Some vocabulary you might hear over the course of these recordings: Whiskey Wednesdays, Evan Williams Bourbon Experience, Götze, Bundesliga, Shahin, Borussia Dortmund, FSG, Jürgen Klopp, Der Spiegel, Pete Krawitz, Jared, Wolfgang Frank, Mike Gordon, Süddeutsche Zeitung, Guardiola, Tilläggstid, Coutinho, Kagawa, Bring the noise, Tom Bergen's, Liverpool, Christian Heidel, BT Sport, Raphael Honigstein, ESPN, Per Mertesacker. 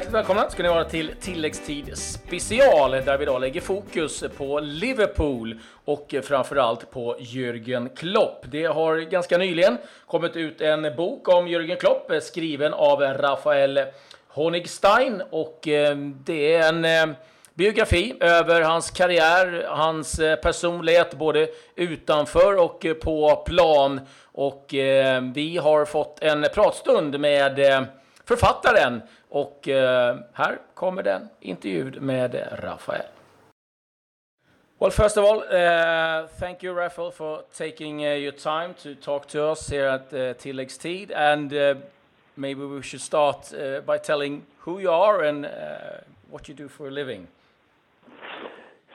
Hjärtligt välkomna ska ni vara till Tilläggstid special där vi idag lägger fokus på Liverpool och framförallt på Jürgen Klopp. Det har ganska nyligen kommit ut en bok om Jürgen Klopp skriven av Raphael Honigstein, och det är en biografi över hans karriär, hans personlighet både utanför och på plan, och vi har fått en pratstund med författaren, och här kommer den intervjun med Raphael. Well, first of all, thank you, Raphael, for taking your time to talk to us here at Tilläggstid, and maybe we should start by telling who you are and what you do for a living.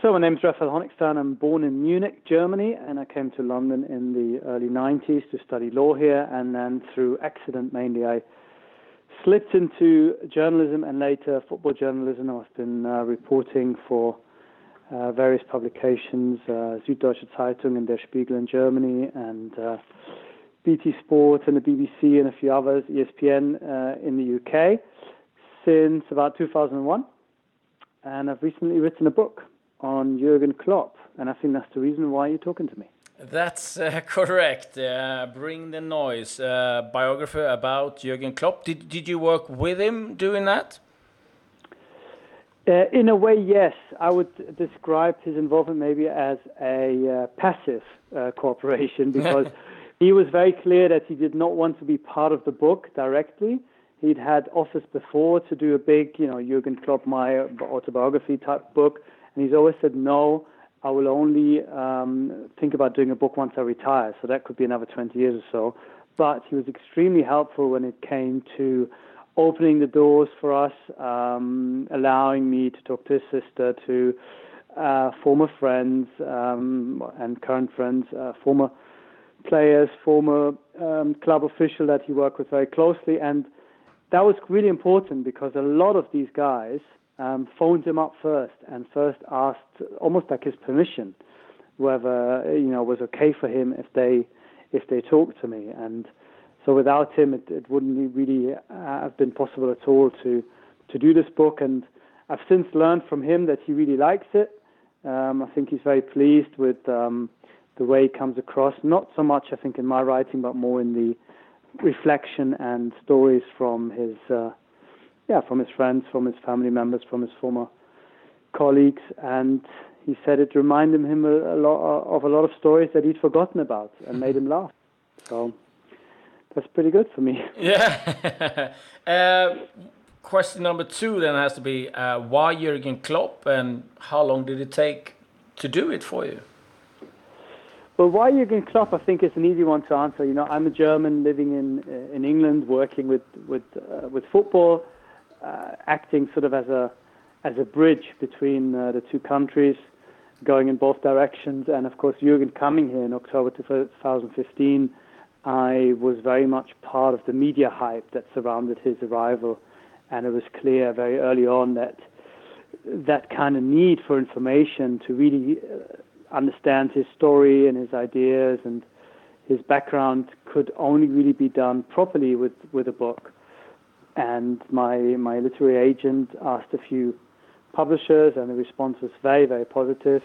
So my name is Raphael Honigstein. I'm born in Munich, Germany, and I came to London in the early 90s to study law here, and then through accident mainly I slipped into journalism and later football journalism. I've been reporting for various publications, Süddeutsche Zeitung and Der Spiegel in Germany, and BT Sport and the BBC and a few others, ESPN in the UK, since about 2001. And I've recently written a book on Jürgen Klopp, and I think that's the reason why you're talking to me. That's correct. Bring the Noise, biography about Jürgen Klopp. Did you work with him doing that? In a way, yes. I would describe his involvement maybe as a passive cooperation, because he was very clear that he did not want to be part of the book directly. He'd had offers before to do a big, Jürgen Klopp, my autobiography type book, and he's always said no. I will only think about doing a book once I retire, so that could be another 20 years or so. But he was extremely helpful when it came to opening the doors for us, allowing me to talk to his sister, to former friends and current friends, former players, former club official that he worked with very closely. And that was really important because a lot of these guys phoned him up first asked almost like his permission, whether it was okay for him if they talked to me. And so without him, it wouldn't really have been possible at all to do this book. And I've since learned from him that he really likes it. I think he's very pleased with the way he comes across. Not so much, I think, in my writing, but more in the reflection and stories from his. From his friends, from his family members, from his former colleagues. And he said it reminded him a lot of stories that he'd forgotten about and made him laugh. So that's pretty good for me. Yeah. Question number 2 then has to be, why Jürgen Klopp, and how long did it take to do it for you? Well, why Jürgen Klopp, I think, is an easy one to answer. I'm a German living in England, working with football. Acting sort of as a bridge between the two countries, going in both directions. And of course, Jürgen coming here in October 2015, I was very much part of the media hype that surrounded his arrival, and it was clear very early on that kind of need for information to really understand his story and his ideas and his background could only really be done properly with a book. And my literary agent asked a few publishers, and the response was very, very positive.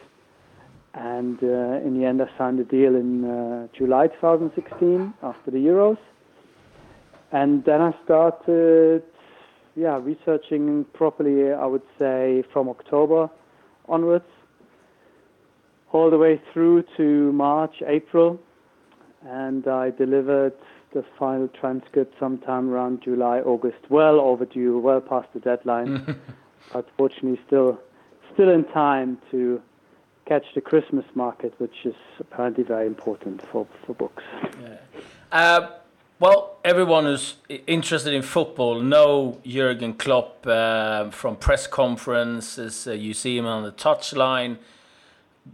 And in the end, I signed a deal in July 2016 after the Euros. And then I started, researching properly, I would say, from October onwards, all the way through to March, April. And I delivered the final transcript sometime around July, August, well overdue, well past the deadline, but fortunately still in time to catch the Christmas market, which is apparently very important for books. Yeah. Well, everyone who's interested in football know Jürgen Klopp from press conferences. You see him on the touchline.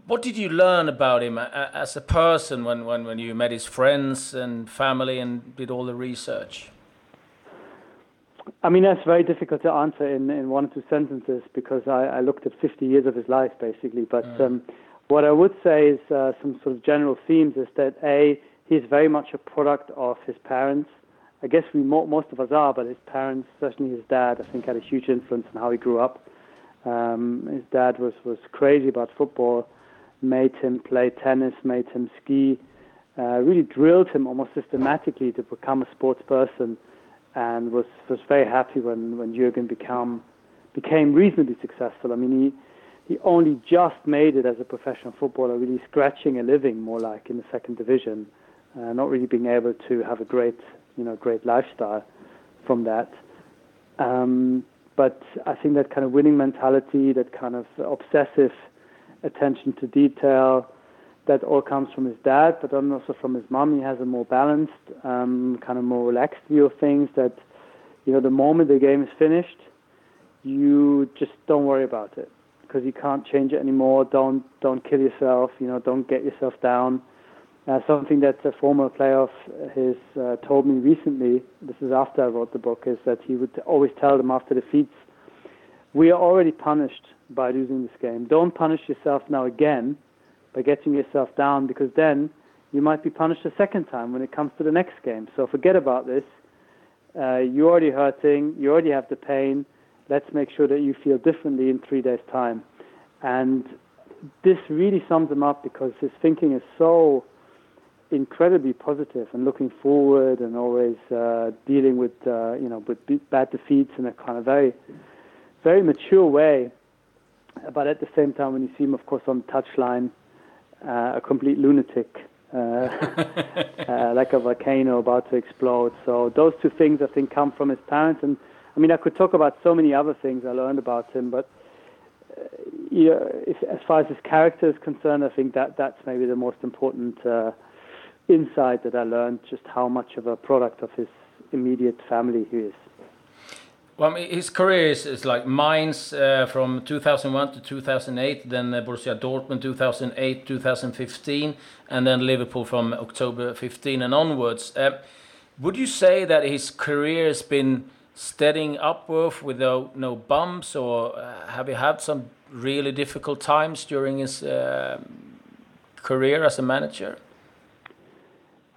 What did you learn about him as a person when you met his friends and family and did all the research? I mean, that's very difficult to answer in one or two sentences, because I looked at 50 years of his life, basically. But what I would say is some sort of general themes is that, A, he's very much a product of his parents I guess most of us are, but his parents, certainly his dad, I think had a huge influence on how he grew up. His dad was crazy about football, made him play tennis, made him ski, really drilled him almost systematically to become a sports person, and was very happy when Jürgen became reasonably successful. I mean, he only just made it as a professional footballer, really scratching a living, more like in the second division, not really being able to have a great lifestyle from that. But I think that kind of winning mentality, that kind of obsessive attention to detail, that all comes from his dad, but also from his mum. He has a more balanced, kind of more relaxed view of things that, the moment the game is finished, you just don't worry about it because you can't change it anymore. Don't kill yourself, don't get yourself down. Something that a former player of his told me recently, this is after I wrote the book, is that he would always tell them after defeats, we are already punished by losing this game. Don't punish yourself now again by getting yourself down, because then you might be punished a second time when it comes to the next game. So forget about this. You're already hurting. You already have the pain. Let's make sure that you feel differently in 3 days' time. And this really sums him up because his thinking is so incredibly positive and looking forward and always dealing with with bad defeats in a kind of very, very mature way, but at the same time when you see him, of course, on the touchline, a complete lunatic, like a volcano about to explode. So those two things I think come from his parents, and I mean I could talk about so many other things I learned about him, but as far as his character is concerned, I think that's maybe the most important insight that I learned, just how much of a product of his immediate family he is. Well, I mean, his career is like Mainz from 2001 to 2008, then Borussia Dortmund 2008, 2015, and then Liverpool from October 15 and onwards. Would you say that his career has been steadying upward without no bumps, or have you had some really difficult times during his career as a manager?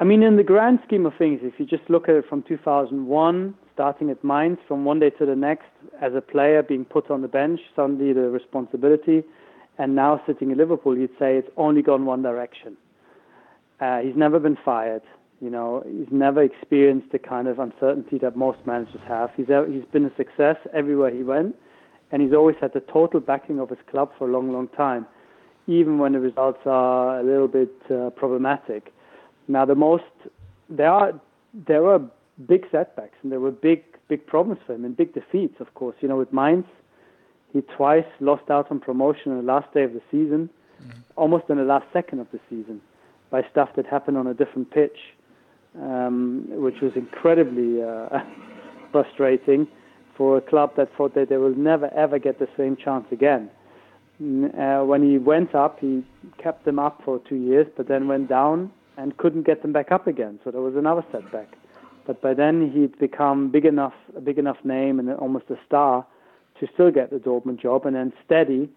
I mean, in the grand scheme of things, if you just look at it from 2001, starting at Mainz, from one day to the next, as a player being put on the bench, suddenly the responsibility, and now sitting in Liverpool, you'd say it's only gone one direction. He's never been fired. He's never experienced the kind of uncertainty that most managers have. He's been a success everywhere he went, and he's always had the total backing of his club for a long, long time, even when the results are a little bit problematic. Now, there were big setbacks and there were big problems for him and big defeats, of course. With Mainz, he twice lost out on promotion on the last day of the season, almost in the last second of the season, by stuff that happened on a different pitch, which was incredibly frustrating for a club that thought that they will never, ever get the same chance again. When he went up, he kept them up for 2 years, but then went down and couldn't get them back up again. So there was another setback. But by then he'd become a big enough name and almost a star to still get the Dortmund job, and then steady,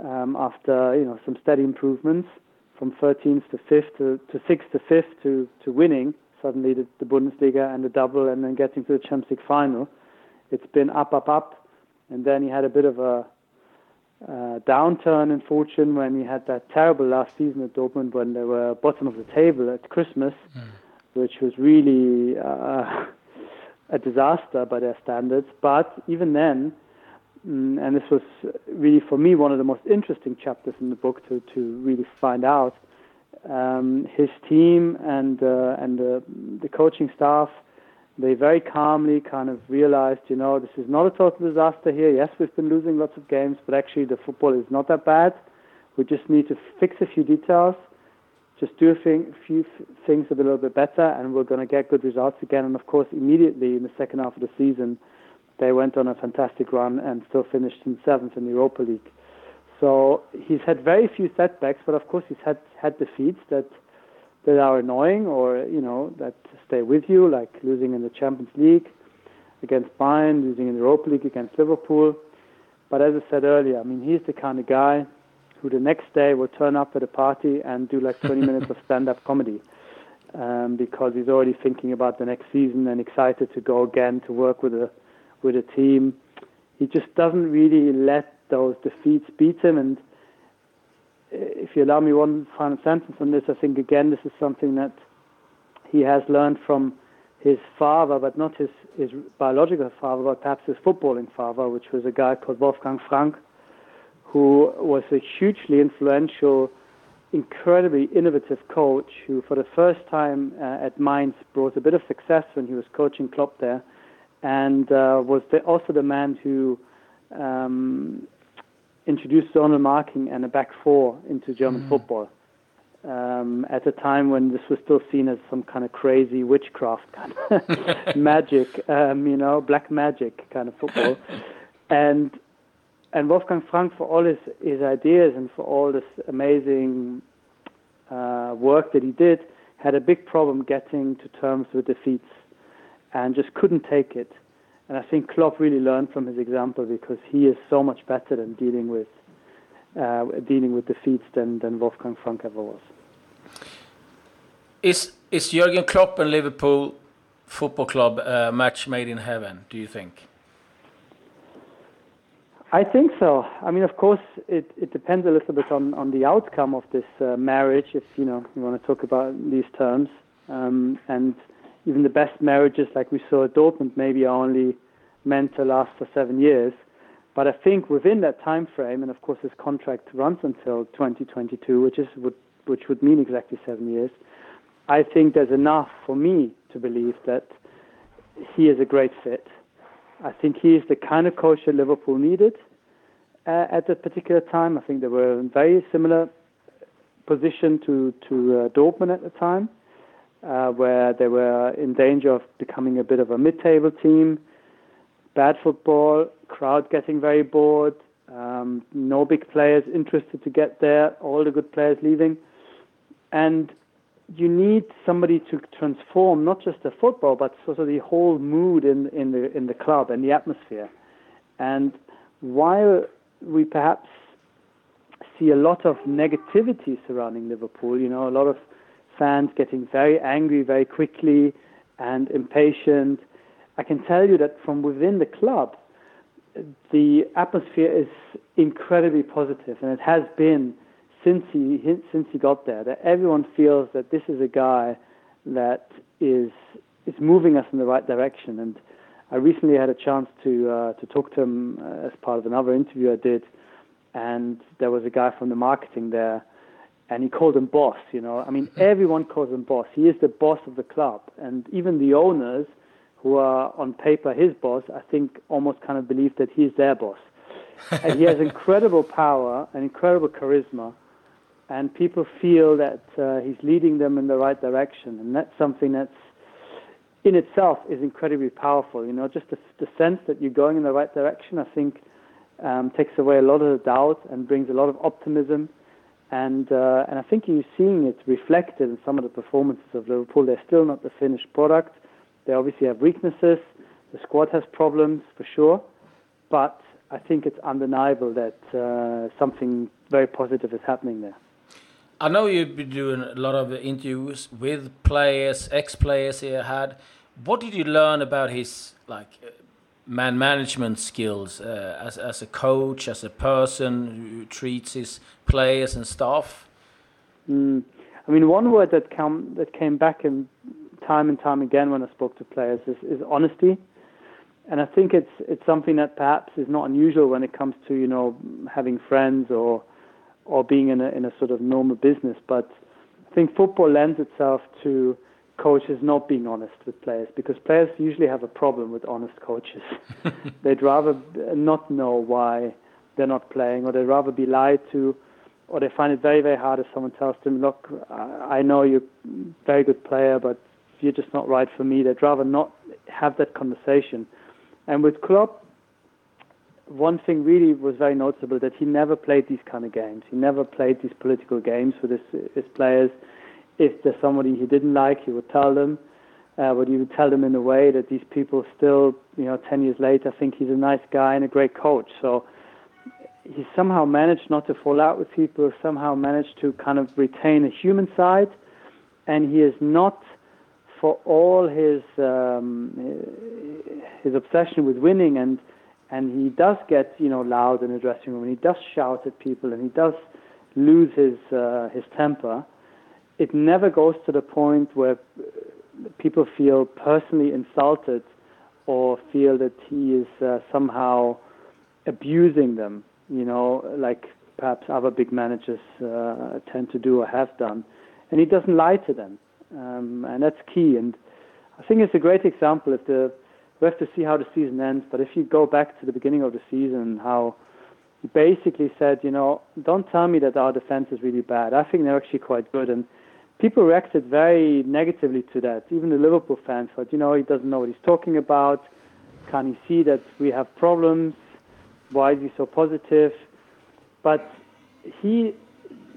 after some steady improvements from 13th to 5th to 6th to 5th to winning suddenly the Bundesliga and the double, and then getting to the Champions League final. It's been up, and then he had a bit of a downturn in fortune when he had that terrible last season at Dortmund when they were bottom of the table at Christmas, which was really a disaster by their standards. But even then, and this was really for me one of the most interesting chapters in the book to really find out, his team and the coaching staff, they very calmly kind of realized, this is not a total disaster here. Yes, we've been losing lots of games, but actually the football is not that bad. We just need to fix a few details, just do a few things a little bit better, and we're going to get good results again. And, of course, immediately in the second half of the season, they went on a fantastic run and still finished in 7th in the Europa League. So he's had very few setbacks, but, of course, he's had defeats that are annoying or, that stay with you, like losing in the Champions League against Bayern, losing in the Europa League against Liverpool. But as I said earlier, I mean, he's the kind of guy who the next day will turn up at a party and do like 20 minutes of stand-up comedy. because he's already thinking about the next season and excited to go again to work with a team. He just doesn't really let those defeats beat him. And if you allow me one final sentence on this, I think, again, this is something that he has learned from his father, but not his biological father, but perhaps his footballing father, which was a guy called Wolfgang Frank, who was a hugely influential, incredibly innovative coach who, for the first time at Mainz, brought a bit of success when he was coaching Klopp there, and was also the man who introduced zonal marking and a back four into German football at a time when this was still seen as some kind of crazy witchcraft kind of magic, black magic kind of football. And Wolfgang Frank, for all his ideas and for all this amazing work that he did, had a big problem getting to terms with defeats and just couldn't take it. And I think Klopp really learned from his example, because he is so much better than dealing with defeats than Wolfgang Frank ever was. Is Jürgen Klopp and Liverpool Football Club a match made in heaven, do you think? I think so. I mean, of course, it depends a little bit on the outcome of this marriage, if you want to talk about these terms. And even the best marriages, like we saw at Dortmund, maybe are only meant to last for 7 years. But I think within that time frame, and of course this contract runs until 2022, which would mean exactly 7 years, I think there's enough for me to believe that he is a great fit. I think he is the kind of coach that Liverpool needed at that particular time. I think they were in very similar position to Dortmund at the time, where they were in danger of becoming a bit of a mid-table team, bad football, crowd getting very bored, no big players interested to get there, all the good players leaving. And you need somebody to transform not just the football, but sort of the whole mood in the club and the atmosphere. And while we perhaps see a lot of negativity surrounding Liverpool, a lot of fans getting very angry very quickly and impatient, I can tell you that from within the club, the atmosphere is incredibly positive, and it has been since he got there, that everyone feels that this is a guy that is moving us in the right direction. And I recently had a chance to talk to him as part of another interview I did, and there was a guy from the marketing there, and he called him boss. I mean, everyone calls him boss. He is the boss of the club, and even the owners, who are on paper his boss, I think almost kind of believe that he's their boss. And he has incredible power and incredible charisma. And people feel that he's leading them in the right direction. And that's something that's in itself is incredibly powerful. Just the sense that you're going in the right direction, I think, takes away a lot of the doubt and brings a lot of optimism. And I think you're seeing it reflected in some of the performances of Liverpool. They're still not the finished product. They obviously have weaknesses. The squad has problems, for sure. But I think it's undeniable that something very positive is happening there. I know you've been doing a lot of interviews with players, ex-players he had. What did you learn about his man management skills as a coach, as a person who treats his players and staff? I mean, one word that came back in time and time again when I spoke to players is honesty. And I think it's something that perhaps is not unusual when it comes to having friends or being in a sort of normal business. But I think football lends itself to coaches not being honest with players, because players usually have a problem with honest coaches. They'd rather not know why they're not playing, or they'd rather be lied to, or they find it very, very hard if someone tells them, look, I know you're a very good player, but you're just not right for me. They'd rather not have that conversation. And with Klopp, one thing really was very noticeable, that he never played these kind of games. He never played these political games with his players. If there's somebody he didn't like, he would tell them. But he would tell them in a way that these people still, 10 years later, think he's a nice guy and a great coach. So he somehow managed not to fall out with people, somehow managed to kind of retain a human side, and he is not, for all his obsession with winning, and he does get, you know, loud in the dressing room, and he does shout at people, and he does lose his temper. It never goes to the point where people feel personally insulted or feel that he is somehow abusing them, you know, like perhaps other big managers tend to do or have done. And he doesn't lie to them. And that's key. And I think it's a great example. We have to see how the season ends. But if you go back to the beginning of the season, how he basically said, you know, don't tell me that our defense is really bad. I think they're actually quite good. And people reacted very negatively to that. Even the Liverpool fans thought, you know, he doesn't know what he's talking about. Can't he see that we have problems? Why is he so positive? But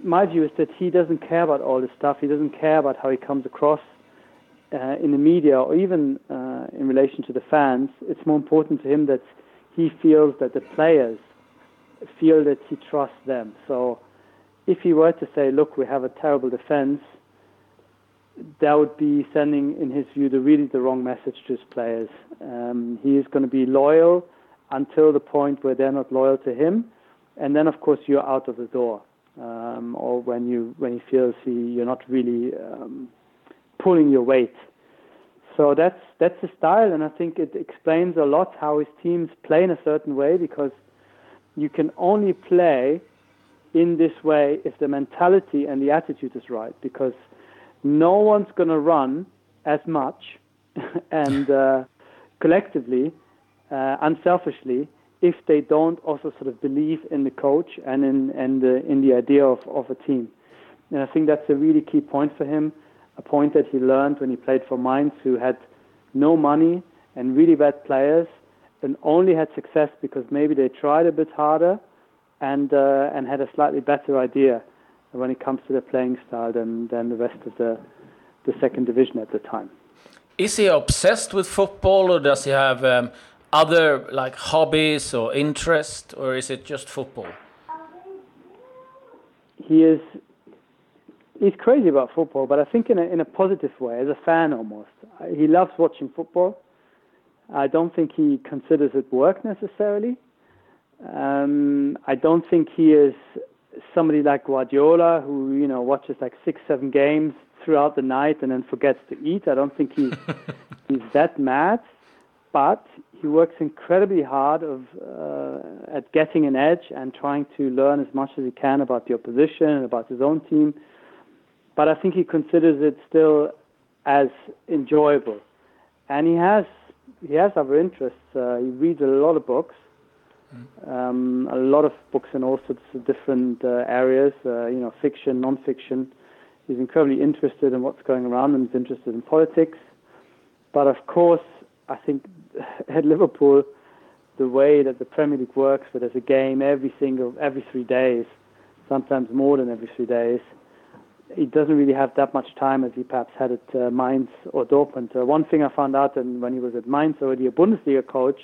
my view is that he doesn't care about all this stuff. He doesn't care about how he comes across in the media or even in relation to the fans. It's more important to him that he feels that the players feel that he trusts them. So if he were to say, look, we have a terrible defense, that would be sending, in his view, the wrong message to his players. He is going to be loyal until the point where they're not loyal to him. And then, of course, you're out of the door. Or when he feels you're not really pulling your weight. So that's his style, and I think it explains a lot how his teams play in a certain way, because you can only play in this way if the mentality and the attitude is right, because no one's going to run as much and collectively, unselfishly, if they don't also sort of believe in the coach and in the idea of a team. And I think that's a really key point for him, a point that he learned when he played for Mainz, who had no money and really bad players and only had success because maybe they tried a bit harder and had a slightly better idea when it comes to their playing style than the rest of the second division at the time. Is he obsessed with football, or does he have other like hobbies or interests, or is it just football? He's crazy about football, but I think in a positive way, as a fan almost. He loves watching football. I don't think he considers it work necessarily. I don't think he is somebody like Guardiola who, you know, watches like 6-7 games throughout the night and then forgets to eat. I don't think he's that mad, but he works incredibly hard at getting an edge and trying to learn as much as he can about the opposition and about his own team. But I think he considers it still as enjoyable. And he has other interests. He reads a lot of books, a lot of books in all sorts of different areas, you know, fiction, non-fiction. He's incredibly interested in what's going around, and he's interested in politics. But of course, I think at Liverpool, the way that the Premier League works, where there's a game every 3 days, sometimes more than every 3 days, he doesn't really have that much time as he perhaps had at Mainz or Dortmund. One thing I found out when he was at Mainz, already a Bundesliga coach,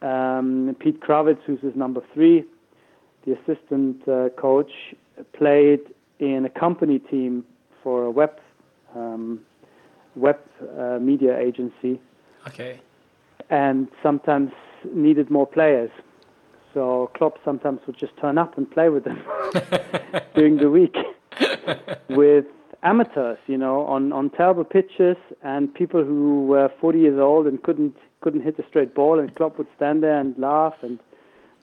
Pete Krawitz, who's his number 3, the assistant coach, played in a company team for a web media agency. Okay. And sometimes needed more players. So Klopp sometimes would just turn up and play with them during the week with amateurs, you know, on terrible pitches, and people who were 40 years old and couldn't hit a straight ball, and Klopp would stand there and laugh, and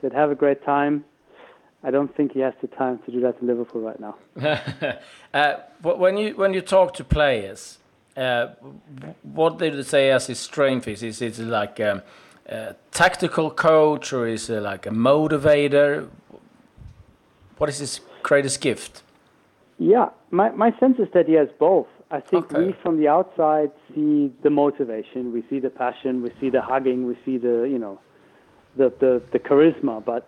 they'd have a great time. I don't think he has the time to do that in Liverpool right now. But when you talk to players, what did they say as his strength is? Is it like a tactical coach, or is it like a motivator? What is his greatest gift? Yeah, my sense is that he has both. I think we from the outside see the motivation, we see the passion, we see the hugging, we see the charisma. But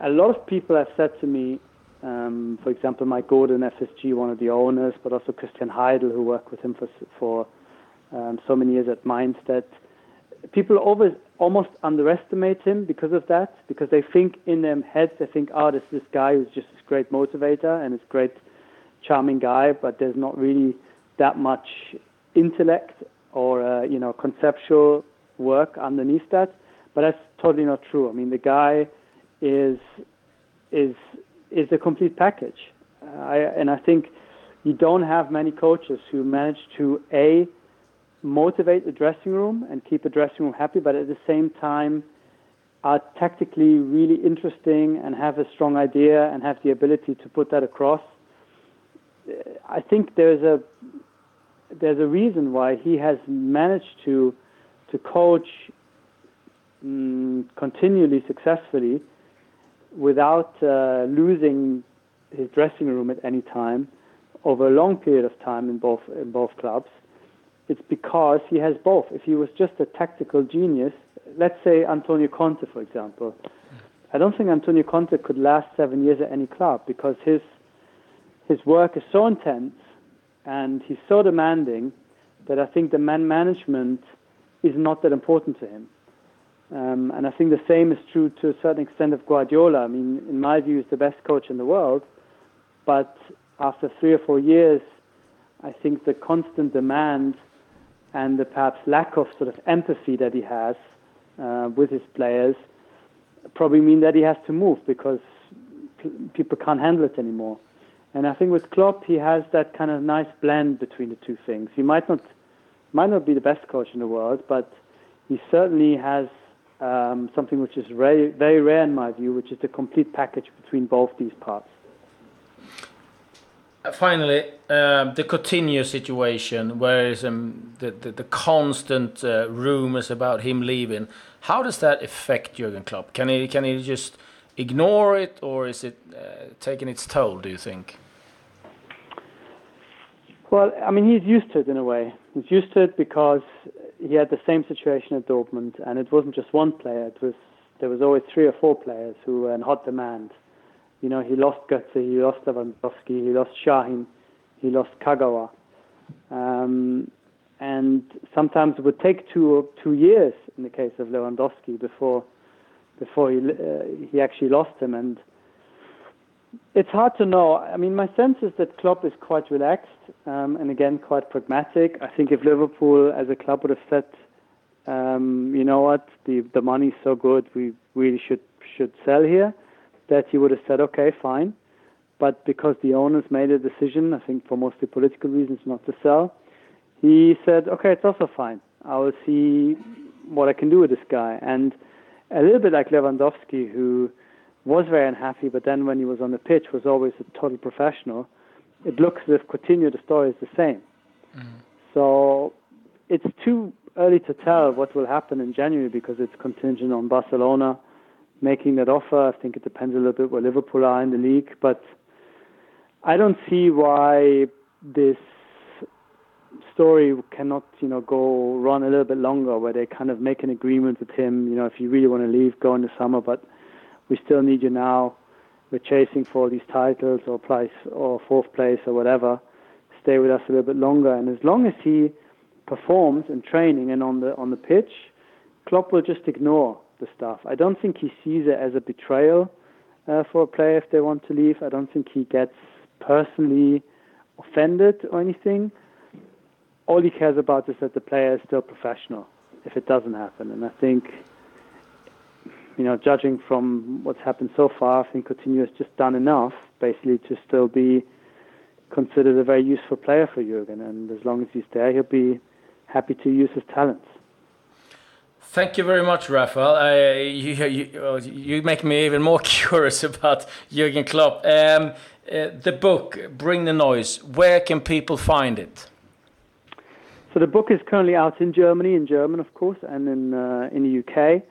a lot of people have said to me, for example, Mike Gordon, FSG, one of the owners, but also Christian Heidel, who worked with him for so many years at Mainz, that people always almost underestimate him because of that, because they think in their heads, they think, oh, this guy who's just this great motivator and this great charming guy, but there's not really that much intellect or conceptual work underneath that. But that's totally not true. I mean, the guy is a complete package, and I think you don't have many coaches who manage to motivate the dressing room and keep the dressing room happy, but at the same time are tactically really interesting and have a strong idea and have the ability to put that across. I think there's a reason why he has managed to coach continually successfully without losing his dressing room at any time over a long period of time in both clubs. It's because he has both. If he was just a tactical genius, let's say Antonio Conte, for example, I don't think Antonio Conte could last 7 years at any club because his work is so intense and he's so demanding that I think the man management is not that important to him. And I think the same is true to a certain extent of Guardiola. I mean, in my view, he's the best coach in the world, but after 3 or 4 years, I think the constant demand and the perhaps lack of sort of empathy that he has with his players probably mean that he has to move because people can't handle it anymore. And I think with Klopp, he has that kind of nice blend between the two things. He might not be the best coach in the world, but he certainly has something which is very, very rare in my view, which is the complete package between both these parts. Finally, the Coutinho situation, where the constant rumors about him leaving, how does that affect Jürgen Klopp? Can he just ignore it, or is it taking its toll, do you think? Well, I mean, he's used to it in a way. He's used to it because he had the same situation at Dortmund, and it wasn't just one player. There was always 3 or 4 players who were in hot demand. You know, he lost Götze, he lost Lewandowski, he lost Shahin, he lost Kagawa. And sometimes it would take 2 years in the case of Lewandowski before he actually lost him. And it's hard to know. I mean, my sense is that Klopp is quite relaxed and, again, quite pragmatic. I think if Liverpool as a club would have said, you know what, the money's so good, we really should sell here, that he would have said, okay, fine. But because the owners made a decision, I think for mostly political reasons, not to sell, he said, okay, it's also fine. I will see what I can do with this guy. And a little bit like Lewandowski, who was very unhappy, but then when he was on the pitch was always a total professional, it looks as if Coutinho, the story is the same. Mm-hmm. So it's too early to tell what will happen in January because it's contingent on Barcelona making that offer. I think it depends a little bit where Liverpool are in the league, but I don't see why this story cannot, go run a little bit longer, where they kind of make an agreement with him. If you really want to leave, go in the summer, but we still need you now. We're chasing for all these titles or place or fourth place or whatever. Stay with us a little bit longer, and as long as he performs in training and on the pitch, Klopp will just ignore the stuff. I don't think he sees it as a betrayal for a player if they want to leave. I don't think he gets personally offended or anything. All he cares about is that the player is still professional if it doesn't happen. And I think, judging from what's happened so far, I think Coutinho has just done enough basically to still be considered a very useful player for Jürgen. And as long as he's there, he'll be happy to use his talents. Thank you very much, Raphael. You make me even more curious about Jürgen Klopp. The book, Bring the Noise, where can people find it? So the book is currently out in Germany, in German, of course, and in the UK,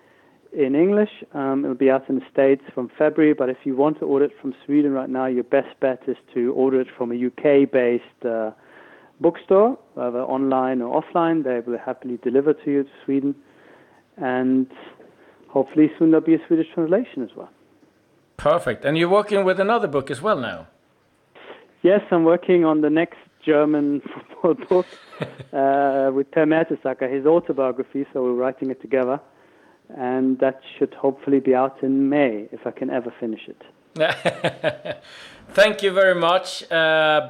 in English. It'll be out in the States from February, but if you want to order it from Sweden right now, your best bet is to order it from a UK-based bookstore, whether online or offline. They will happily deliver to you to Sweden. And hopefully soon there'll be a Swedish translation as well. Perfect. And you're working with another book as well now? Yes, I'm working on the next German football book with Per Mertesacker, his autobiography, so we're writing it together. And that should hopefully be out in May, if I can ever finish it. Thank you very much.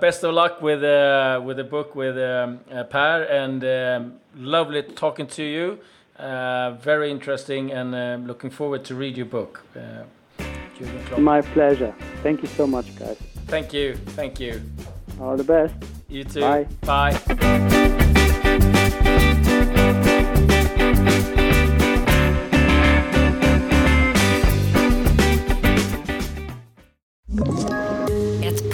Best of luck with the book with Per, and lovely talking to you. Very interesting, and looking forward to read your book. My pleasure. Thank you so much, guys. Thank you. Thank you. All the best. You too. Bye. Bye. Ett